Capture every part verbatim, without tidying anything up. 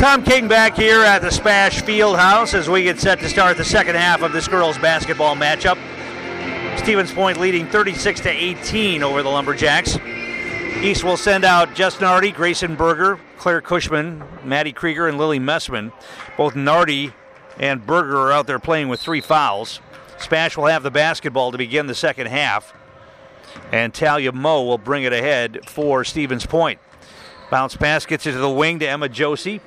Tom King back here at the Spash Fieldhouse as we get set to start the second half of this girls basketball matchup. Stevens Point leading thirty-six to eighteen over the Lumberjacks. East will send out Jess Nardi, Grayson Berger, Claire Cushman, Maddie Krieger, and Lily Messman. Both Nardi and Berger are out there playing with three fouls. Spash will have the basketball to begin the second half. And Talia Moe will bring it ahead for Stevens Point. Bounce pass gets it to the wing to Emma Josie.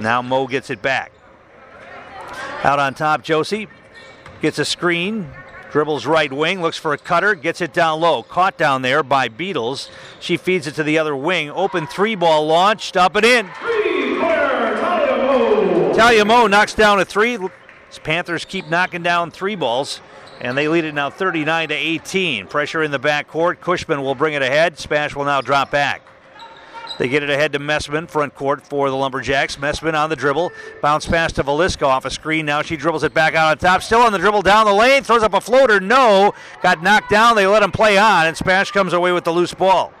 Now Moe gets it back. Out on top, Josie gets a screen, dribbles right wing, looks for a cutter, gets it down low. Caught down there by Beatles. She feeds it to the other wing. Open three ball launched, up and in. Three-pointer, Talia Moe. Talia Moe knocks down a three. Panthers keep knocking down three balls, and they lead it now thirty-nine to eighteen. Pressure in the backcourt. Cushman will bring it ahead. Spash will now drop back. They get it ahead to Messman, front court for the Lumberjacks. Messman on the dribble. Bounce pass to Veliska off a screen. Now she dribbles it back out on top. Still on the dribble down the lane. Throws up a floater. No. Got knocked down. They let him play on, and Spash comes away with the loose ball.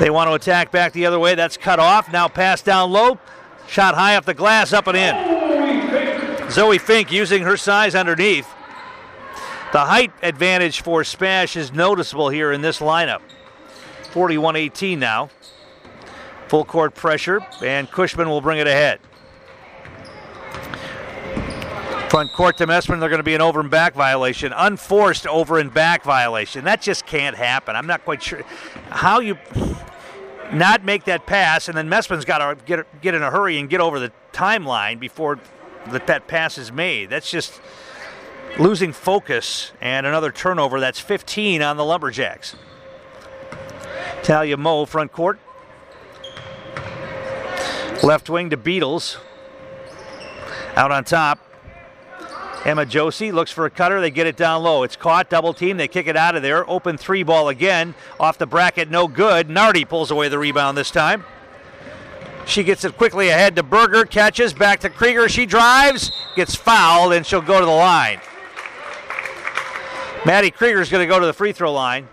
They want to attack back the other way. That's cut off. Now pass down low. Shot high off the glass, up and in. Zoe Fink using her size underneath. The height advantage for Spash is noticeable here in this lineup. forty-one eighteen now. Full court pressure, and Cushman will bring it ahead. Front court to Messman, they're going to be an over and back violation. Unforced over and back violation. That just can't happen. I'm not quite sure how you not make that pass, and then Messman's got to get get in a hurry and get over the timeline before that, that pass is made. That's just losing focus and another turnover. That's fifteen on the Lumberjacks. Talia Moe, front court. Left wing to Beatles. Out on top. Emma Josie looks for a cutter. They get it down low. It's caught. Double team. They kick it out of there. Open three ball again. Off the bracket. No good. Nardi pulls away the rebound this time. She gets it quickly ahead to Berger. Catches. Back to Krieger. She drives. Gets fouled, and she'll go to the line. Maddie Krieger's going to go to the free throw line.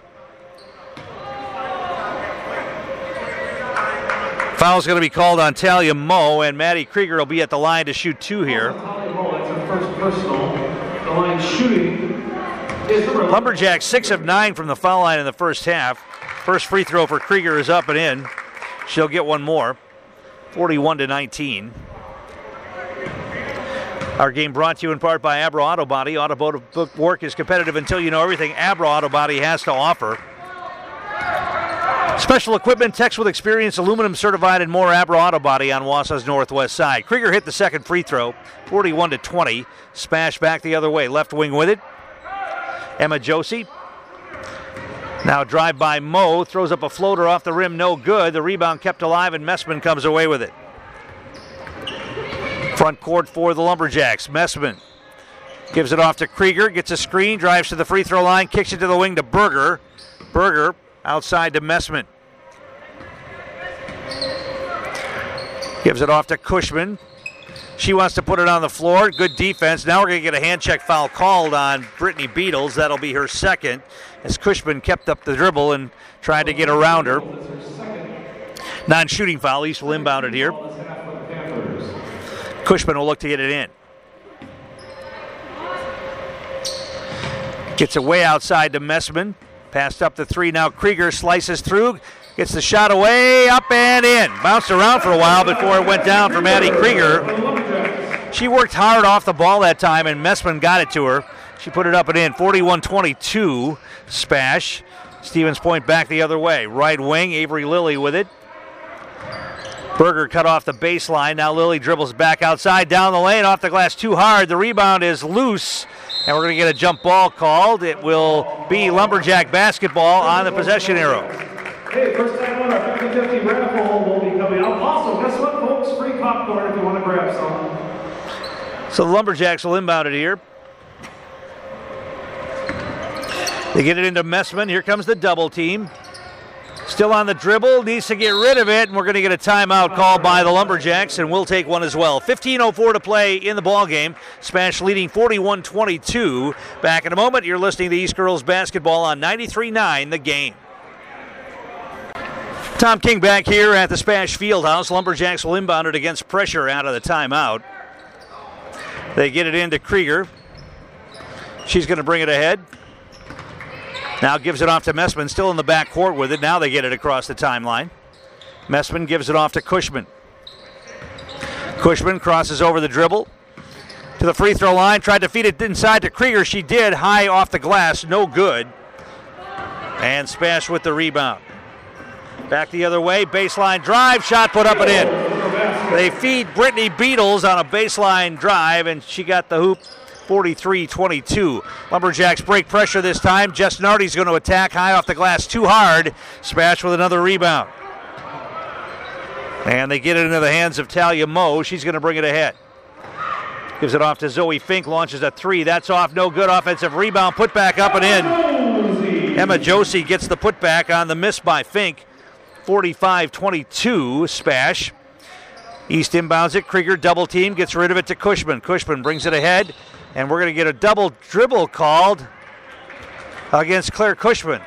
Foul's going to be called on Talia Moe, and Maddie Krieger will be at the line to shoot two here. First personal. The line shooting is the Lumberjacks six of nine from the foul line in the first half. First free throw for Krieger is up and in. She'll get one more. forty-one to nineteen. Our game brought to you in part by Abra Auto Body. Automotive work is competitive until you know everything Abra Auto Body has to offer. Special equipment, techs with experience, aluminum certified, and more Abra Auto Body on Wausau's northwest side. Krieger hit the second free throw, forty-one to twenty. Spash back the other way, left wing with it. Emma Josie. Now drive by Moe, throws up a floater off the rim, no good. The rebound kept alive, and Messman comes away with it. Front court for the Lumberjacks. Messman gives it off to Krieger, gets a screen, drives to the free throw line, kicks it to the wing to Berger. Berger. Outside to Messman. Gives it off to Cushman. She wants to put it on the floor. Good defense. Now we're going to get a hand check foul called on Brittany Beatles. That'll be her second as Cushman kept up the dribble and tried to get around her. Non-shooting foul. East will inbound it here. Cushman will look to get it in. Gets it way outside to Messman. Passed up the three, now Krieger slices through, gets the shot away, up and in. Bounced around for a while before it went down for Maddie Krieger. She worked hard off the ball that time, and Messman got it to her. She put it up and in, forty-one twenty-two, Spash. Stevens Point back the other way. Right wing, Avery Lilly with it. Berger cut off the baseline, now Lilly dribbles back outside, down the lane, off the glass too hard. The rebound is loose. And we're going to get a jump ball called. It will be Lumberjack basketball on the possession arrow. Hey, first time on our fifty fifty raffle will be coming up. Also, guess what, folks? Free popcorn if you want to grab some. So the Lumberjacks will inbound it here. They get it into Messman. Here comes the double team. Still on the dribble. Needs to get rid of it. And we're going to get a timeout called by the Lumberjacks. And we'll take one as well. fifteen oh four to play in the ballgame. Spash leading forty-one twenty-two. Back in a moment. You're listening to East Girls Basketball on ninety-three nine The Game. Tom King back here at the Spash Fieldhouse. Lumberjacks will inbound it against pressure out of the timeout. They get it into Krieger. She's going to bring it ahead. Now gives it off to Messman, still in the backcourt with it. Now they get it across the timeline. Messman gives it off to Cushman. Cushman crosses over the dribble to the free throw line. Tried to feed it inside to Krieger. She did. High off the glass. No good. And Spash with the rebound. Back the other way, baseline drive, shot put up and in. They feed Brittany Beatles on a baseline drive, and she got the hoop, forty-three twenty-two. Lumberjacks break pressure this time. Jess Nardi's going to attack, high off the glass, too hard. Spash with another rebound. And they get it into the hands of Talia Moe. She's going to bring it ahead. Gives it off to Zoe Fink, launches a three. That's off, no good, offensive rebound, put back up and in. Emma Josie gets the putback on the miss by Fink. forty-five twenty-two, Spash. East inbounds it. Krieger double team, gets rid of it to Cushman. Cushman brings it ahead, and we're going to get a double dribble called against Claire Cushman.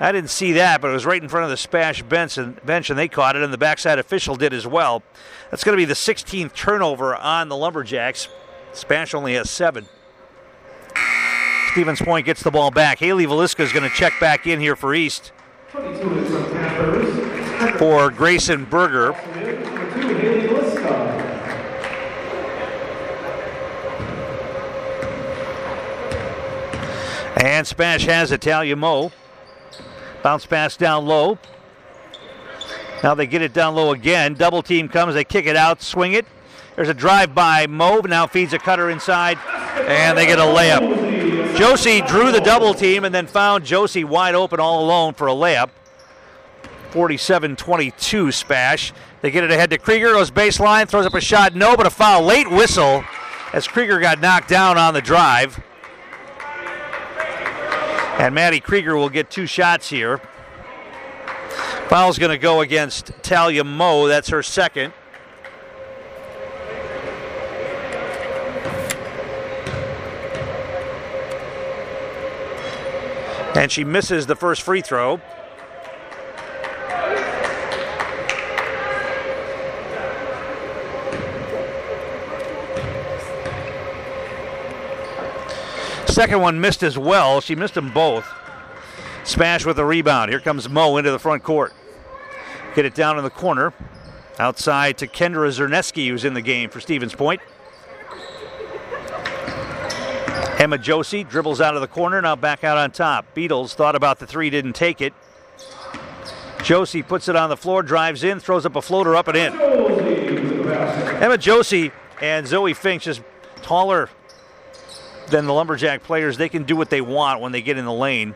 I didn't see that, but it was right in front of the Spash bench, and, bench, and they caught it, and the backside official did as well. That's going to be the sixteenth turnover on the Lumberjacks. Spash only has seven. Stevens Point gets the ball back. Haley Veliska is going to check back in here for East. For Grayson Berger. And Spash has it, Talia Moe. Bounce pass down low. Now they get it down low again. Double team comes, they kick it out, swing it. There's a drive by Moe, now feeds a cutter inside, and they get a layup. Josie drew the double team and then found Josie wide open all alone for a layup. forty-seven twenty-two, Spash. They get it ahead to Krieger, goes baseline, throws up a shot, no, but a foul. Late whistle as Krieger got knocked down on the drive. And Maddie Krieger will get two shots here. Foul's going to go against Talia Moe. That's her second. And she misses the first free throw. Second one missed as well. She missed them both. Spash with a rebound. Here comes Moe into the front court. Get it down in the corner. Outside to Kendra Zerneski, who's in the game for Stevens Point. Emma Josie dribbles out of the corner, now back out on top. Beatles thought about the three, didn't take it. Josie puts it on the floor, drives in, throws up a floater up and in. Emma Josie and Zoe Fink, just taller than the Lumberjack players. They can do what they want when they get in the lane.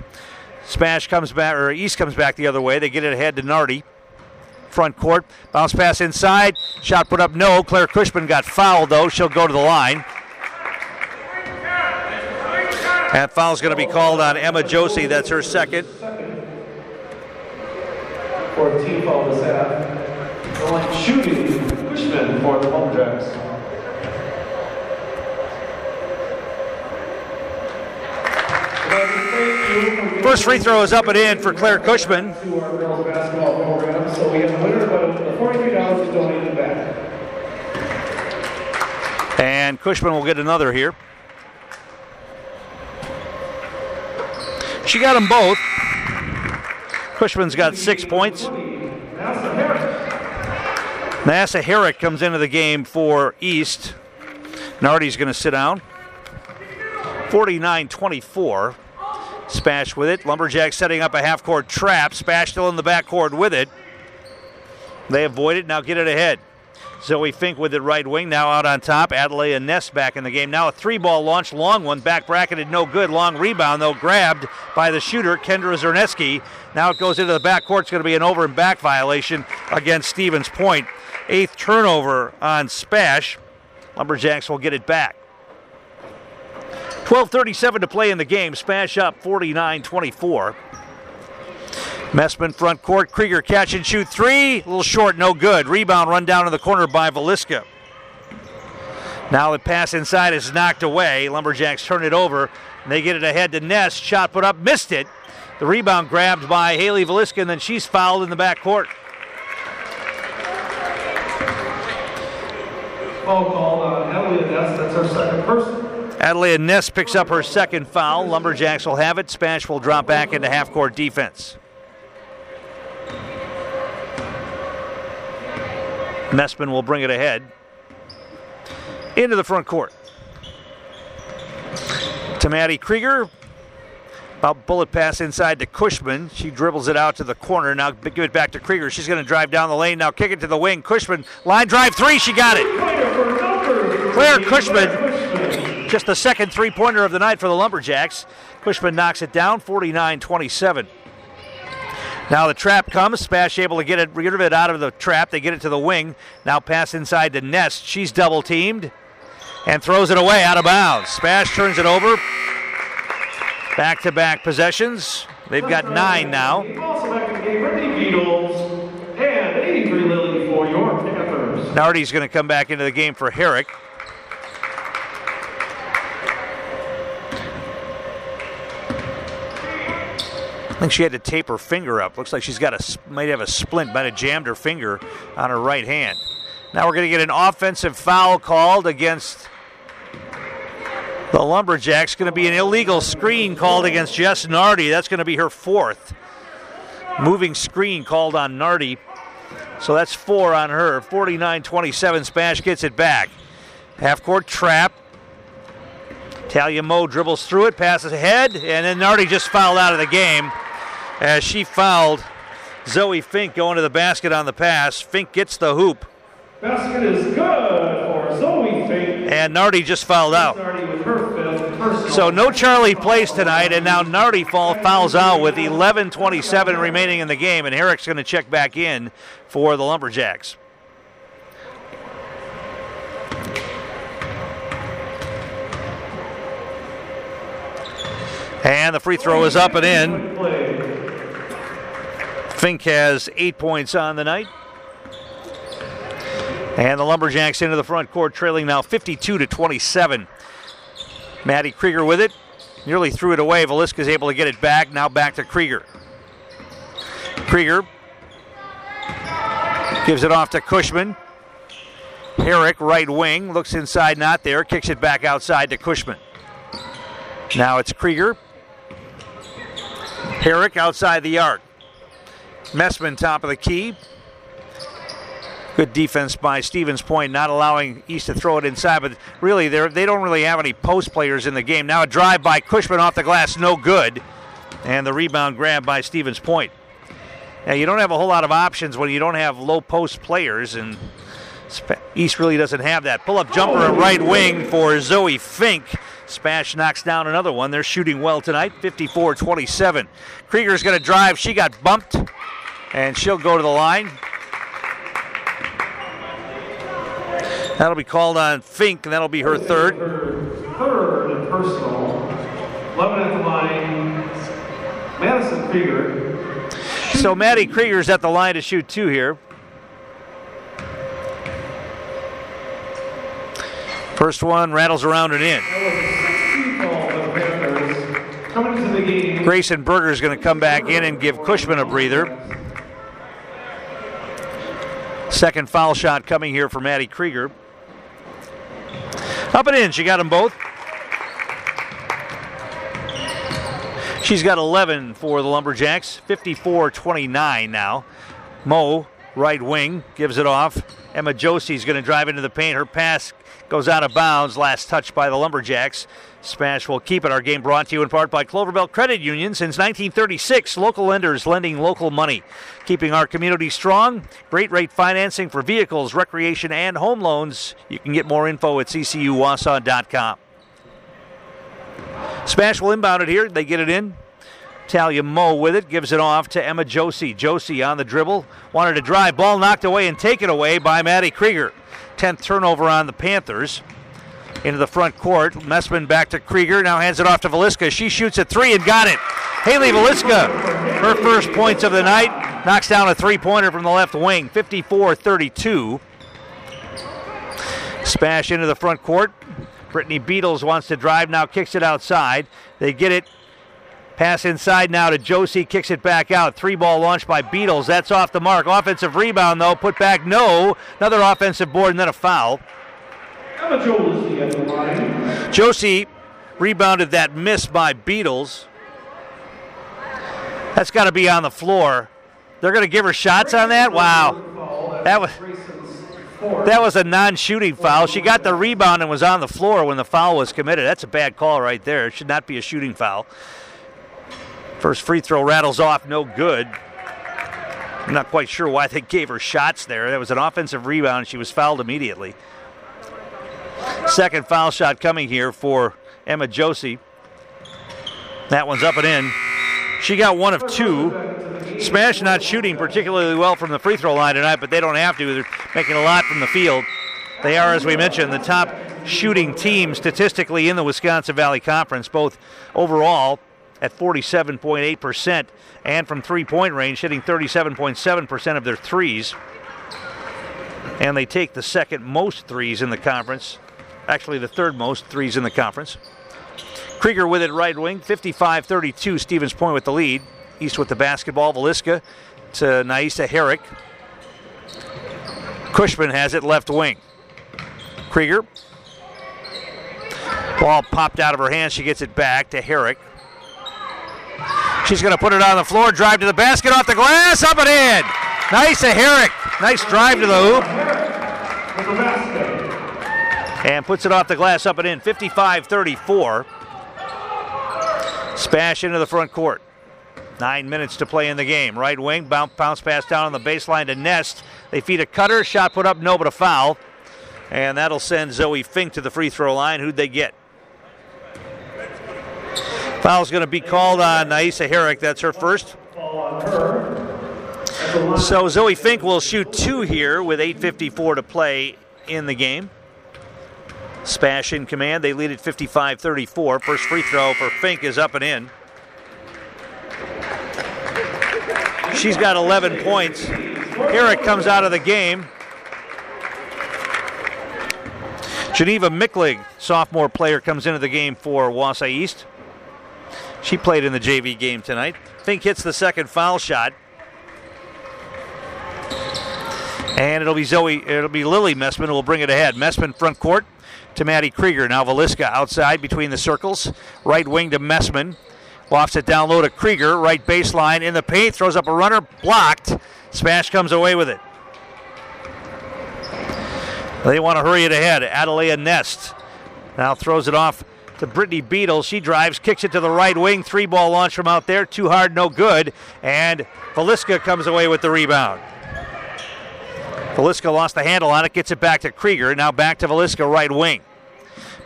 Spash comes back, or East comes back the other way. They get it ahead to Nardi. Front court, bounce pass inside. Shot put up, no. Claire Cushman got fouled, though. She'll go to the line. That foul's going to be called on Emma Josie. That's her second. For a team foul this half. Only shooting Cushman for the Lumberjacks. First free throw is up and in for Claire Cushman. And Cushman will get another here. She got them both. Cushman's got six points. Naisa Herrick comes into the game for East. Nardi's going to sit down. forty-nine twenty-four. Spash with it. Lumberjack setting up a half-court trap. Spash still in the backcourt with it. They avoid it. Now get it ahead. Zoe Fink with it right wing. Now out on top. Adelaide Ness back in the game. Now a three-ball launch. Long one. Back bracketed. No good. Long rebound, though, grabbed by the shooter, Kendra Zerneski. Now it goes into the backcourt. It's going to be an over-and-back violation against Stevens Point. Eighth turnover on Spash. Lumberjacks will get it back. twelve thirty-seven to play in the game. Spash up forty-nine twenty-four. Messman front court. Krieger catch and shoot three. A little short, no good. Rebound run down in the corner by Veliska. Now the pass inside is knocked away. Lumberjacks turn it over, and they get it ahead to Ness. Shot put up, missed it. The rebound grabbed by Haley Veliska, and then she's fouled in the backcourt. Foul called on Adelaide Ness. That's our second person. Adelaide Ness picks up her second foul. Lumberjacks will have it. Spash will drop back into half-court defense. Messman will bring it ahead into the front court. To Maddie Krieger. About bullet pass inside to Cushman. She dribbles it out to the corner. Now give it back to Krieger. She's going to drive down the lane. Now kick it to the wing. Cushman, line drive three. She got it. Claire Cushman, just the second three-pointer of the night for the Lumberjacks. Cushman knocks it down, forty-nine twenty-seven. Now the trap comes. Spash able to get it, rid of it out of the trap. They get it to the wing. Now pass inside to Ness. She's double-teamed and throws it away out of bounds. Spash turns it over. Back-to-back possessions. They've got nine now. Also back in the game, Brittany Beatles and Avery Lilly for your Panthers. Nardi's going to come back into the game for Herrick. I think she had to tape her finger up. Looks like she's got a might have a splint, might have jammed her finger on her right hand. Now we're going to get an offensive foul called against the Lumberjacks. Going to be an illegal screen called against Jess Nardi. That's going to be her fourth. Moving screen called on Nardi. So that's four on her. forty-nine twenty-seven, Spash gets it back. Half-court trap. Talia Moe dribbles through it, passes ahead, and then Nardi just fouled out of the game as she fouled Zoe Fink going to the basket on the pass. Fink gets the hoop. Basket is good for Zoe Fink. And Nardi just fouled out. So no Charlie plays tonight, and now Nardi fall, fouls out with eleven twenty-seven remaining in the game, and Herrick's going to check back in for the Lumberjacks. And the free throw is up and in. Fink has eight points on the night. And the Lumberjacks into the front court, trailing now fifty-two to twenty-seven. Maddie Krieger with it. Nearly threw it away. Veliska's able to get it back. Now back to Krieger. Krieger gives it off to Cushman. Herrick, right wing, looks inside, not there. Kicks it back outside to Cushman. Now it's Krieger. Herrick outside the arc. Messman top of the key. Good defense by Stevens Point, not allowing East to throw it inside, but really they don't really have any post players in the game. Now a drive by Cushman off the glass, no good, and the rebound grab by Stevens Point. Now you don't have a whole lot of options when you don't have low post players, and East really doesn't have that. Pull-up jumper at right wing for Zoe Fink. Spash knocks down another one. They're shooting well tonight, fifty-four twenty-seven. Krieger's going to drive. She got bumped, and she'll go to the line. That'll be called on Fink, and that'll be her third. Third and personal. eleven at the line, Madison Krieger. So Maddie Krieger's at the line to shoot two here. First one rattles around and in. Grayson Berger's going to come back in and give Cushman a breather. Second foul shot coming here for Maddie Krieger. Up and in, she got them both. She's got eleven for the Lumberjacks, fifty-four twenty-nine now. Moe, right wing, gives it off. Emma Josie's going to drive into the paint. Her pass goes out of bounds, last touch by the Lumberjacks. Spash will keep it. Our game brought to you in part by Cloverbelt Credit Union. Since nineteen thirty-six, local lenders lending local money. Keeping our community strong. Great rate financing for vehicles, recreation, and home loans. You can get more info at c c u wausau dot com. Spash will inbound it here. They get it in. Talia Moe with it, gives it off to Emma Josie. Josie on the dribble, wanted to drive, ball knocked away and taken away by Maddie Krieger. tenth turnover on the Panthers. Into the front court, Messman back to Krieger, now hands it off to Veliska. She shoots a three and got it. Haley Veliska, her first points of the night, knocks down a three-pointer from the left wing, fifty-four thirty-two. Spash into the front court. Brittany Beatles wants to drive, now kicks it outside. They get it. Pass inside now to Josie, kicks it back out. Three-ball launch by Beatles. That's off the mark. Offensive rebound, though. Put back, no. Another offensive board and then a foul. Emma Josie at the line. Josie rebounded that miss by Beatles. That's got to be on the floor. They're going to give her shots on that? Wow. That was that was a non-shooting foul. She got the rebound and was on the floor when the foul was committed. That's a bad call right there. It should not be a shooting foul. First free throw rattles off, no good. I'm not quite sure why they gave her shots there. That was an offensive rebound. She was fouled immediately. Second foul shot coming here for Emma Josie. That one's up and in. She got one of two. Smash not shooting particularly well from the free throw line tonight, but they don't have to. They're making a lot from the field. They are, as we mentioned, the top shooting team statistically in the Wisconsin Valley Conference, both overall at forty-seven point eight percent and from three-point range, hitting thirty-seven point seven percent of their threes. And they take the second most threes in the conference, actually the third most threes in the conference. Krieger with it, right wing, fifty-five thirty-two, Stevens Point with the lead. East with the basketball, Veliska to Naisa Herrick. Cushman has it left wing. Krieger. Ball popped out of her hands, she gets it back to Herrick. She's going to put it on the floor, drive to the basket, off the glass, up and in. Naisa Herrick, nice drive to the hoop. And puts it off the glass, up and in, fifty-five thirty-four. Spash into the front court. Nine minutes to play in the game. Right wing, bounce, bounce pass down on the baseline to Nest. They feed a cutter, shot put up, no but a foul. And that'll send Zoe Fink to the free throw line. Who'd they get? Foul's going to be called on Naisa Herrick. That's her first. So Zoe Fink will shoot two here with eight fifty-four to play in the game. Spash in command. They lead at fifty-five thirty-four. First free throw for Fink is up and in. She's got eleven points. Herrick comes out of the game. Geneva Micklitz, sophomore player, comes into the game for Wausau East. She played in the J V game tonight. Fink hits the second foul shot. And it'll be Zoe, it'll be Lily Messman who will bring it ahead. Messman front court to Maddie Krieger. Now Veliska outside between the circles. Right wing to Messman. Lofts it down low to Krieger. Right baseline in the paint. Throws up a runner. Blocked. Smash comes away with it. They want to hurry it ahead. Adelaide Nest now throws it off to Brittany Beatles. She drives. Kicks it to the right wing. Three ball launch from out there. Too hard. No good. And Veliska comes away with the rebound. Veliska lost the handle on it, gets it back to Krieger, now back to Veliska, right wing.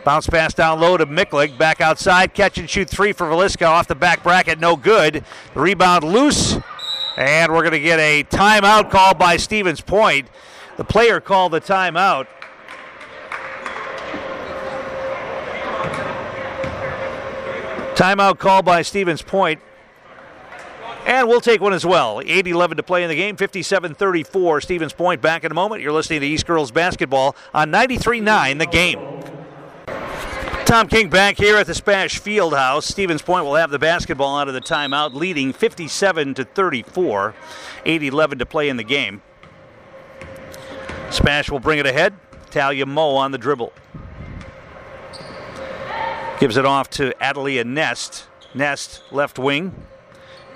Bounce pass down low to Micklig, back outside, catch and shoot three for Veliska, off the back bracket, no good. The rebound loose, and we're going to get a timeout call by Stevens Point. The player called the timeout. Timeout called by Stevens Point. And we'll take one as well. eight eleven to play in the game, fifty-seven thirty-four. Stevens Point back in a moment. You're listening to East Girls Basketball on ninety-three nine, the game. Tom King back here at the Spash Fieldhouse. Stevens Point will have the basketball out of the timeout, leading fifty-seven to thirty-four. eight eleven to play in the game. Spash will bring it ahead. Talia Moe on the dribble. Gives it off to Adelia Nest. Nest, left wing.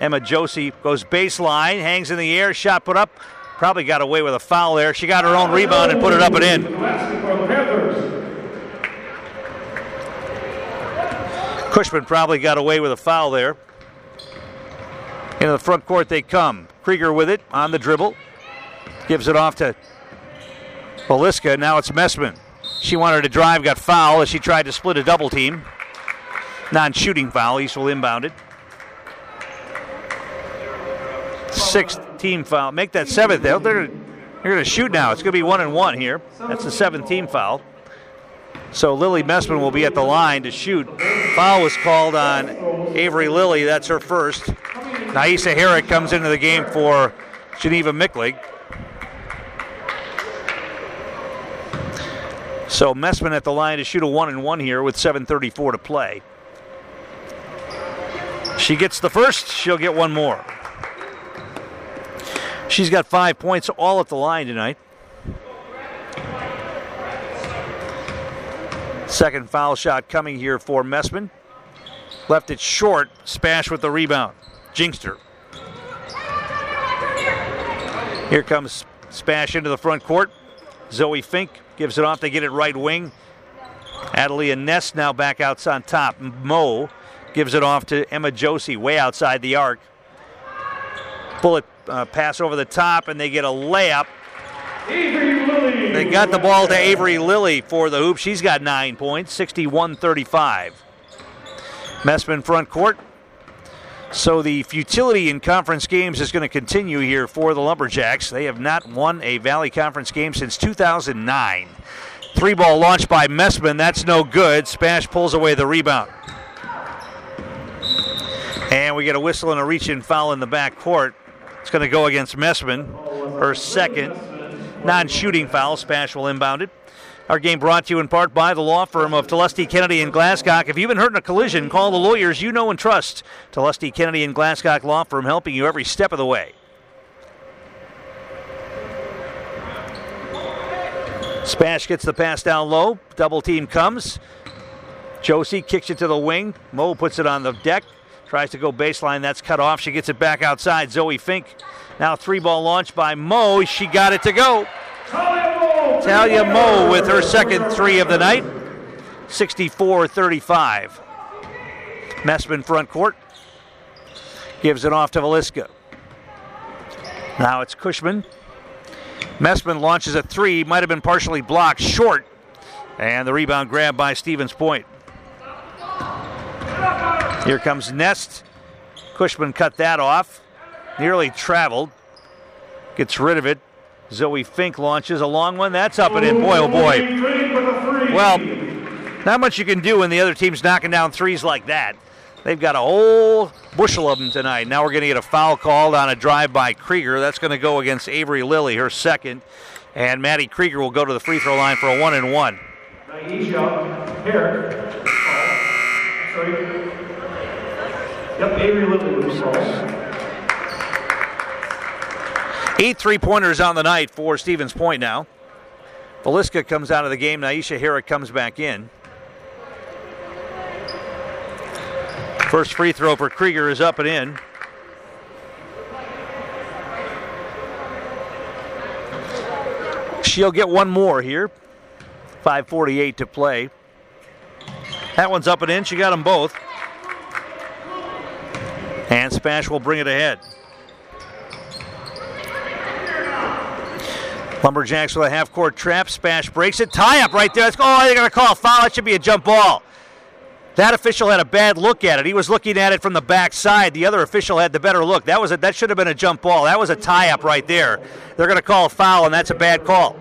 Emma Josie goes baseline, hangs in the air, shot put up. Probably got away with a foul there. She got her own rebound and put it up and in. Cushman probably got away with a foul there. Into the front court they come. Krieger with it on the dribble. Gives it off to Veliska. Now it's Messman. She wanted to drive, got fouled as she tried to split a double team. Non-shooting foul. East will inbound it. Sixth team foul. Make that seventh. They're, they're going to shoot now. It's going to be one and one here. That's the seventh team foul. So Lily Messman will be at the line to shoot. Foul was called on Avery Lilly. That's her first. Naisa Herrick comes into the game for Geneva Micklitz. So Messman at the line to shoot a one and one here with seven thirty-four to play. She gets the first. She'll get one more. She's got five points all at the line tonight. Second foul shot coming here for Messman. Left it short. Spash with the rebound. Jinxter. Here comes Spash into the front court. Zoe Fink gives it off. They get it right wing. Adelaide Ness now back out on top. Moe gives it off to Emma Josie, way outside the arc. Bullet uh, pass over the top, and they get a layup. Avery Lilly. They got the ball to Avery Lilly for the hoop. She's got nine points, sixty-one thirty-five. Messman front court. So the futility in conference games is going to continue here for the Lumberjacks. They have not won a Valley Conference game since two thousand nine. Three ball launched by Messman. That's no good. Spash pulls away the rebound. And we get a whistle and a reach-in foul in the back court. It's going to go against Messman, her second non-shooting foul. Spash will inbound it. Our game brought to you in part by the law firm of Tolusti, Kennedy, and Glasscock. If you've been hurt in a collision, call the lawyers you know and trust. Tolusti, Kennedy, and Glasscock Law Firm, helping you every step of the way. Spash gets the pass down low. Double team comes. Josie kicks it to the wing. Moe puts it on the deck. Tries to go baseline. That's cut off. She gets it back outside. Zoe Fink. Now three ball launch by Moe. She got it to go. Talia Moe with her second three of the night. sixty-four thirty-five. Messman front court. Gives it off to Veliska. Now it's Cushman. Messman launches a three, might have been partially blocked, short, and the rebound grabbed by Stevens Point. Here comes Nest. Cushman cut that off, nearly traveled, gets rid of it. Zoe Fink launches a long one, that's up and in, boy oh boy. Well, not much you can do when the other team's knocking down threes like that. They've got a whole bushel of them tonight. Now we're going to get a foul called on a drive by Krieger. That's going to go against Avery Lilly, her second. And Maddie Krieger will go to the free throw line for a one and one. Naisa Herrick. Sorry. Yep, Avery Lilly. Eight three-pointers on the night for Stevens Point now. Veliska comes out of the game. Naisa Herrick comes back in. First free throw for Krieger is up and in. She'll get one more here. five forty-eight to play. That one's up and in. She got them both. And Spash will bring it ahead. Lumberjacks with a half-court trap. Spash breaks it. Tie up right there. That's, oh, they're going to call a foul. That should be a jump ball. That official had a bad look at it. He was looking at it from the back side. The other official had the better look. That was a, that should have been a jump ball. That was a tie-up right there. They're going to call a foul, and that's a bad call.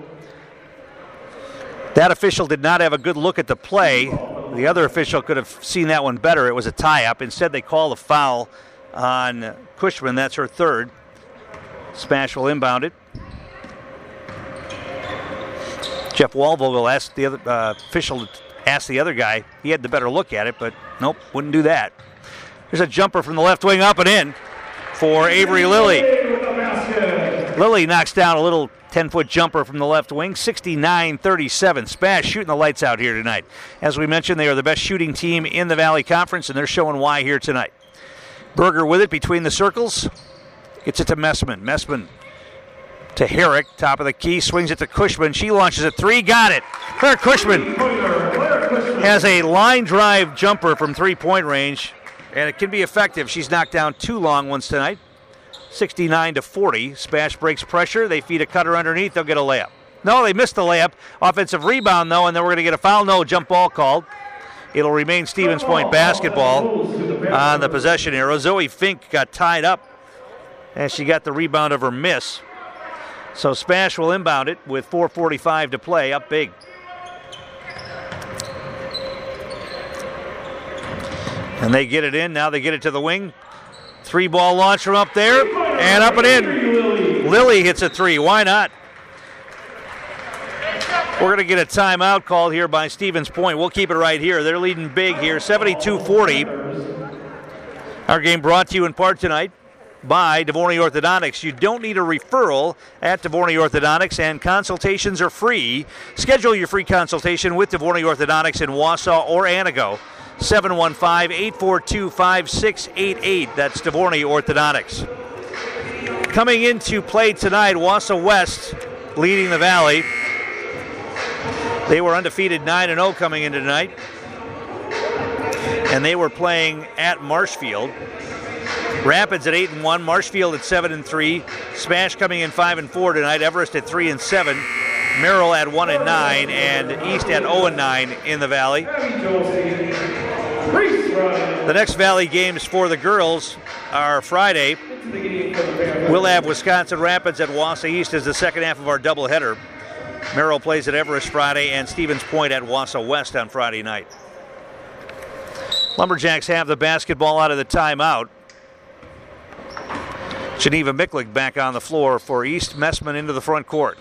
That official did not have a good look at the play. The other official could have seen that one better. It was a tie-up. Instead, they call a foul on Cushman. That's her third. Spash will inbound it. Jeff Walvogel asked the other uh, official to asked the other guy. He had the better look at it, but nope, wouldn't do that. There's a jumper from the left wing up and in for Avery Lilly. Lilly knocks down a little ten-foot jumper from the left wing, sixty-nine thirty-seven. Spash shooting the lights out here tonight. As we mentioned, they are the best shooting team in the Valley Conference, and they're showing why here tonight. Berger with it between the circles. Gets it to Messman. Messman to Herrick, top of the key, swings it to Cushman. She launches a three, got it. Claire Cushman has a line drive jumper from three-point range, and it can be effective. She's knocked down two long ones tonight, sixty-nine to forty. Spash breaks pressure. They feed a cutter underneath. They'll get a layup. No, they missed the layup. Offensive rebound, though, and then we're going to get a foul. No, jump ball called. It'll remain Stevens Point basketball on the possession arrow. Zoe Fink got tied up, and she got the rebound of her miss. So Spash will inbound it with four forty-five to play, up big. And they get it in. Now they get it to the wing. Three ball launch from up there. And up and in. Lilly hits a three. Why not? We're going to get a timeout call here by Stevens Point. We'll keep it right here. They're leading big here, seventy-two forty. Our game brought to you in part tonight by DeVorne Orthodontics. You don't need a referral at DeVorne Orthodontics, and consultations are free. Schedule your free consultation with DeVorne Orthodontics in Wausau or Antigo. seven one five, eight four two, five six eight eight. That's DeVorne Orthodontics. Coming into play tonight, Wausau West leading the Valley. They were undefeated nine and oh coming into tonight. And they were playing at Marshfield. Rapids at eight and one, Marshfield at seven and three, Smash coming in five and four tonight, Everest at three and seven, Merrill at one and nine, and East at oh and nine in the Valley. The next Valley games for the girls are Friday. We'll have Wisconsin Rapids at Wausau East as the second half of our doubleheader. Merrill plays at Everest Friday and Stevens Point at Wausau West on Friday night. Lumberjacks have the basketball out of the timeout. Geneva Micklitz back on the floor for East. Messman into the front court.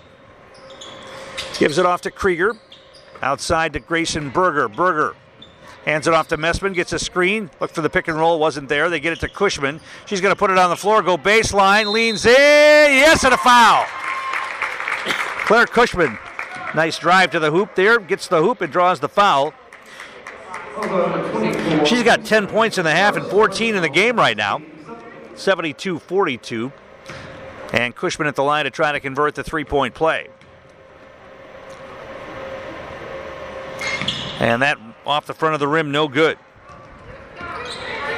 Gives it off to Krieger. Outside to Grayson Berger. Berger hands it off to Messman. Gets a screen. Look for the pick and roll. Wasn't there. They get it to Cushman. She's going to put it on the floor. Go baseline. Leans in. Yes, and a foul. Claire Cushman. Nice drive to the hoop there. Gets the hoop and draws the foul. She's got ten points in the half and fourteen in the game right now. seventy-two forty-two. And Cushman at the line to try to convert the three-point play. And that off the front of the rim, no good.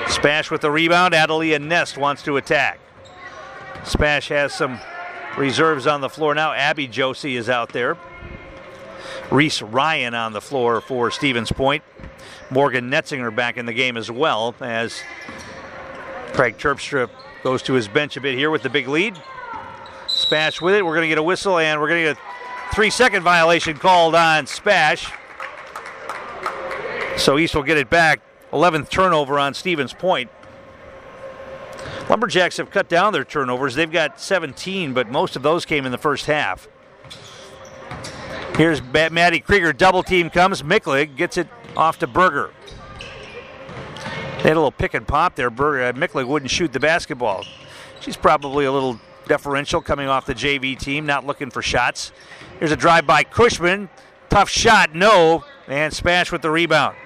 Spash with the rebound. Adelaide Ness wants to attack. Spash has some reserves on the floor now. Abby Josie is out there. Reese Ryan on the floor for Stevens Point. Morgan Netzinger back in the game as well, as Craig Terpstra goes to his bench a bit here with the big lead. Spash with it. We're going to get a whistle, and we're going to get a three-second violation called on Spash. So East will get it back. eleventh turnover on Stevens Point. Lumberjacks have cut down their turnovers. They've got seventeen, but most of those came in the first half. Here's Maddie Krieger. Double team comes. Micklitz gets it off to Berger. They had a little pick and pop there. Berger, Micklitz wouldn't shoot the basketball. She's probably a little deferential coming off the J V team, not looking for shots. Here's a drive by Cushman. Tough shot, no. And Spash with the rebound.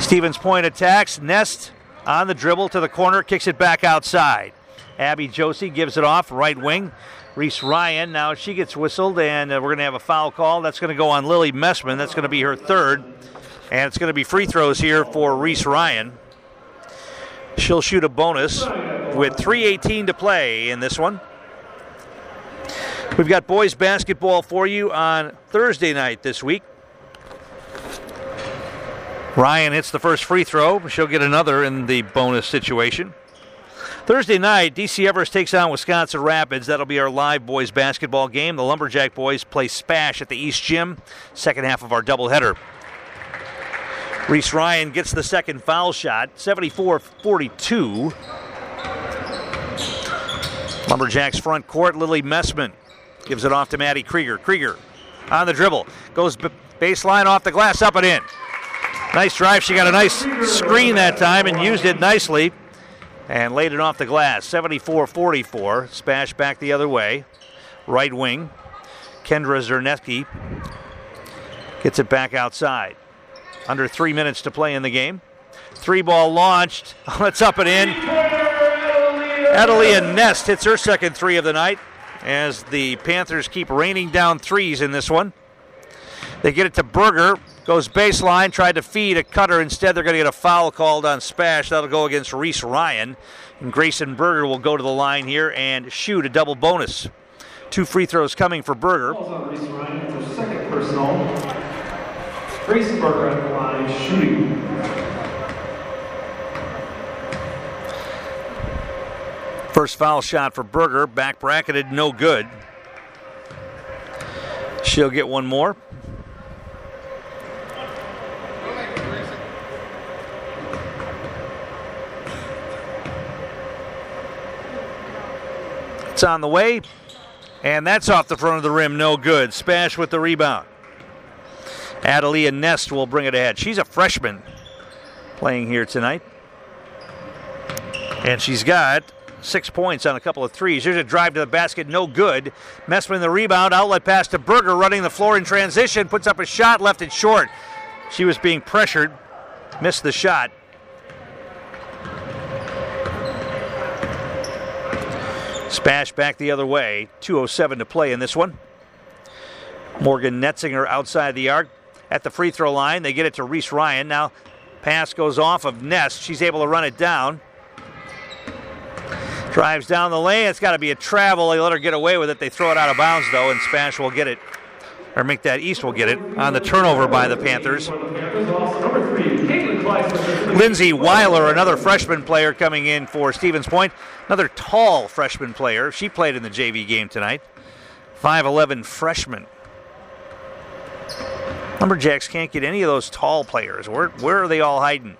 Stevens Point attacks. Nest on the dribble to the corner, kicks it back outside. Abby Josie gives it off, right wing. Reese Ryan, now she gets whistled, and we're going to have a foul call. That's going to go on Lily Messman. That's going to be her third. And it's going to be free throws here for Reese Ryan. She'll shoot a bonus with three eighteen to play in this one. We've got boys basketball for you on Thursday night this week. Ryan hits the first free throw. She'll get another in the bonus situation. Thursday night, D C Everest takes on Wisconsin Rapids. That'll be our live boys basketball game. The Lumberjack boys play Spash at the East Gym. Second half of our doubleheader. Reese Ryan gets the second foul shot, seventy-four forty-two. Lumberjacks front court, Lily Messman gives it off to Maddie Krieger. Krieger on the dribble, goes baseline off the glass, up and in. Nice drive, she got a nice screen that time and used it nicely and laid it off the glass, seventy-four forty-four. Spash back the other way, right wing. Kendra Zerneski gets it back outside. Under three minutes to play in the game. Three ball launched. It's up and in. Adelia Nest hits her second three of the night as the Panthers keep raining down threes in this one. They get it to Berger. Goes baseline. Tried to feed a cutter. Instead, they're going to get a foul called on Spash. That'll go against Reese Ryan. And Grayson Berger will go to the line here and shoot a double bonus. Two free throws coming for Berger. Second personal. Grayson Berger on the line, shooting. First foul shot for Berger, back bracketed, no good. She'll get one more. It's on the way, and that's off the front of the rim, no good. Spash with the rebound. Adelia Nest will bring it ahead. She's a freshman playing here tonight. And she's got six points on a couple of threes. Here's a drive to the basket, no good. Messman the rebound, outlet pass to Berger, running the floor in transition, puts up a shot, left it short. She was being pressured, missed the shot. Spash back the other way, two oh seven to play in this one. Morgan Netzinger outside the arc at the free throw line. They get it to Reese Ryan. Now pass goes off of Ness. She's able to run it down. Drives down the lane. It's got to be a travel. They let her get away with it. They throw it out of bounds, though, and Spash will get it. Or make that East will get it on the turnover by the Panthers. Lindsey Weiler, another freshman player coming in for Stevens Point. Another tall freshman player. She played in the J V game tonight. five eleven freshman. Lumberjacks can't get any of those tall players. Where, where are they all hiding?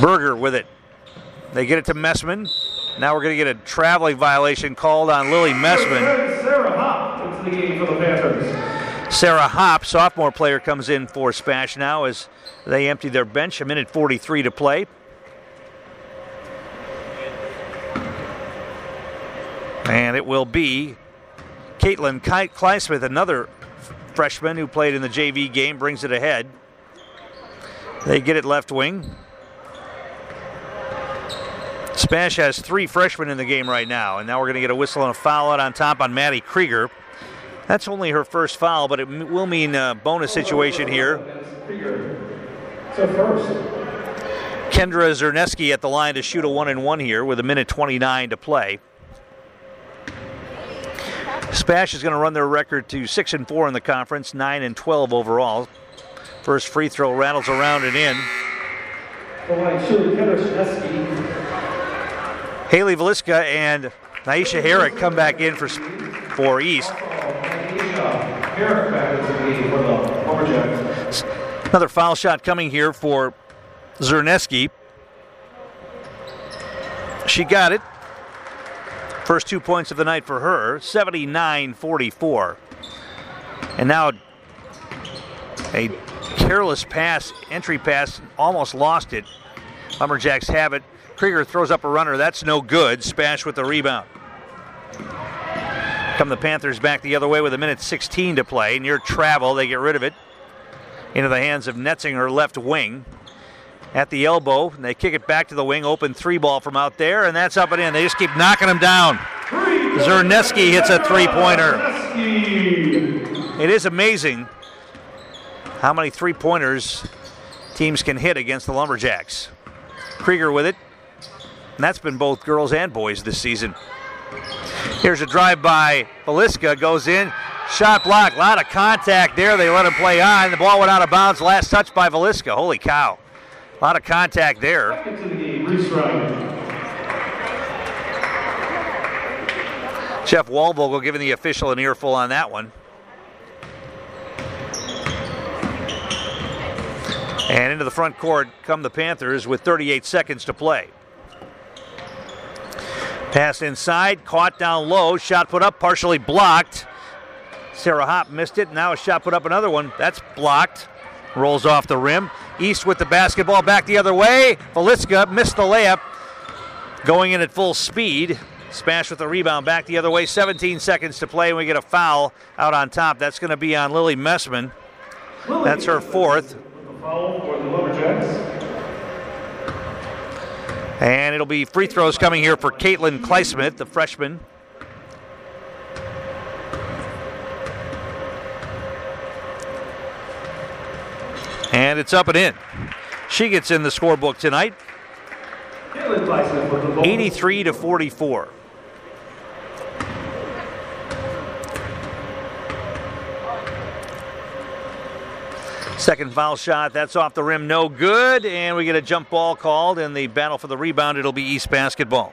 Berger with it. They get it to Messman. Now we're going to get a traveling violation called on Lily Messman. Sarah Hopp, the game for the Panthers. Sarah Hopp, sophomore player, comes in for Spash now as they empty their bench. A minute forty-three to play. And it will be Caitlin Kleismith, another freshman who played in the J V game, brings it ahead. They get it left wing. Spash has three freshmen in the game right now, and now we're going to get a whistle and a foul out on top on Maddie Krieger. That's only her first foul, but it m- will mean a bonus situation here. Kendra Zerneski at the line to shoot a one and one here with a minute twenty-nine to play. Spash is going to run their record to six and four in the conference, nine and twelve overall. First free throw rattles around and in. Haley Veliska and Naisa Herrick come back in for for East. Another foul shot coming here for Zerneski. She got it. First two points of the night for her, seventy-nine forty-four. And now a careless pass, entry pass, almost lost it. Lumberjacks have it. Krieger throws up a runner. That's no good. Spash with the rebound. Come the Panthers back the other way with a minute sixteen to play. Near travel, they get rid of it. Into the hands of Netzinger, left wing. At the elbow, and they kick it back to the wing. Open three ball from out there, and that's up and in. They just keep knocking them down. Zerneski hits a three-pointer. It is amazing how many three-pointers teams can hit against the Lumberjacks. Krieger with it. And that's been both girls and boys this season. Here's a drive by Veliska, goes in, shot blocked, a lot of contact there. They let him play on. The ball went out of bounds. Last touch by Veliska. Holy cow! A lot of contact there. Jeff Walvogel giving the official an earful on that one. And into the front court come the Panthers with thirty-eight seconds to play. Pass inside, caught down low, shot put up, partially blocked. Sarah Hopp missed it, now a shot put up, another one. That's blocked, rolls off the rim. East with the basketball back the other way. Veliska missed the layup, going in at full speed. Spash with the rebound back the other way. seventeen seconds to play, and we get a foul out on top. That's going to be on Lily Messman. Lily, that's her fourth. Foul for the Lumberjacks. And it'll be free throws coming here for Caitlin Kleismith, the freshman. And it's up and in. She gets in the scorebook tonight. eighty-three to forty-four. Second foul shot, that's off the rim, no good, and we get a jump ball called, and the battle for the rebound, it'll be East basketball.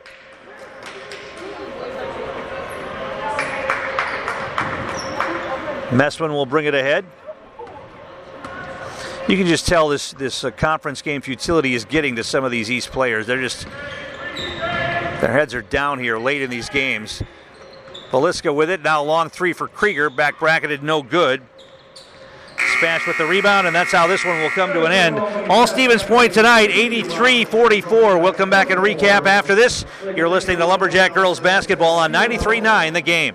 Messman will bring it ahead. You can just tell this this uh, conference game futility is getting to some of these East players. They're just, their heads are down here late in these games. Veliska with it, now long three for Krieger, back bracketed, no good. Spash with the rebound, and that's how this one will come to an end. All Stevens Point tonight, eighty-three forty-four. We'll come back and recap after this. You're listening to Lumberjack Girls Basketball on ninety-three nine The Game.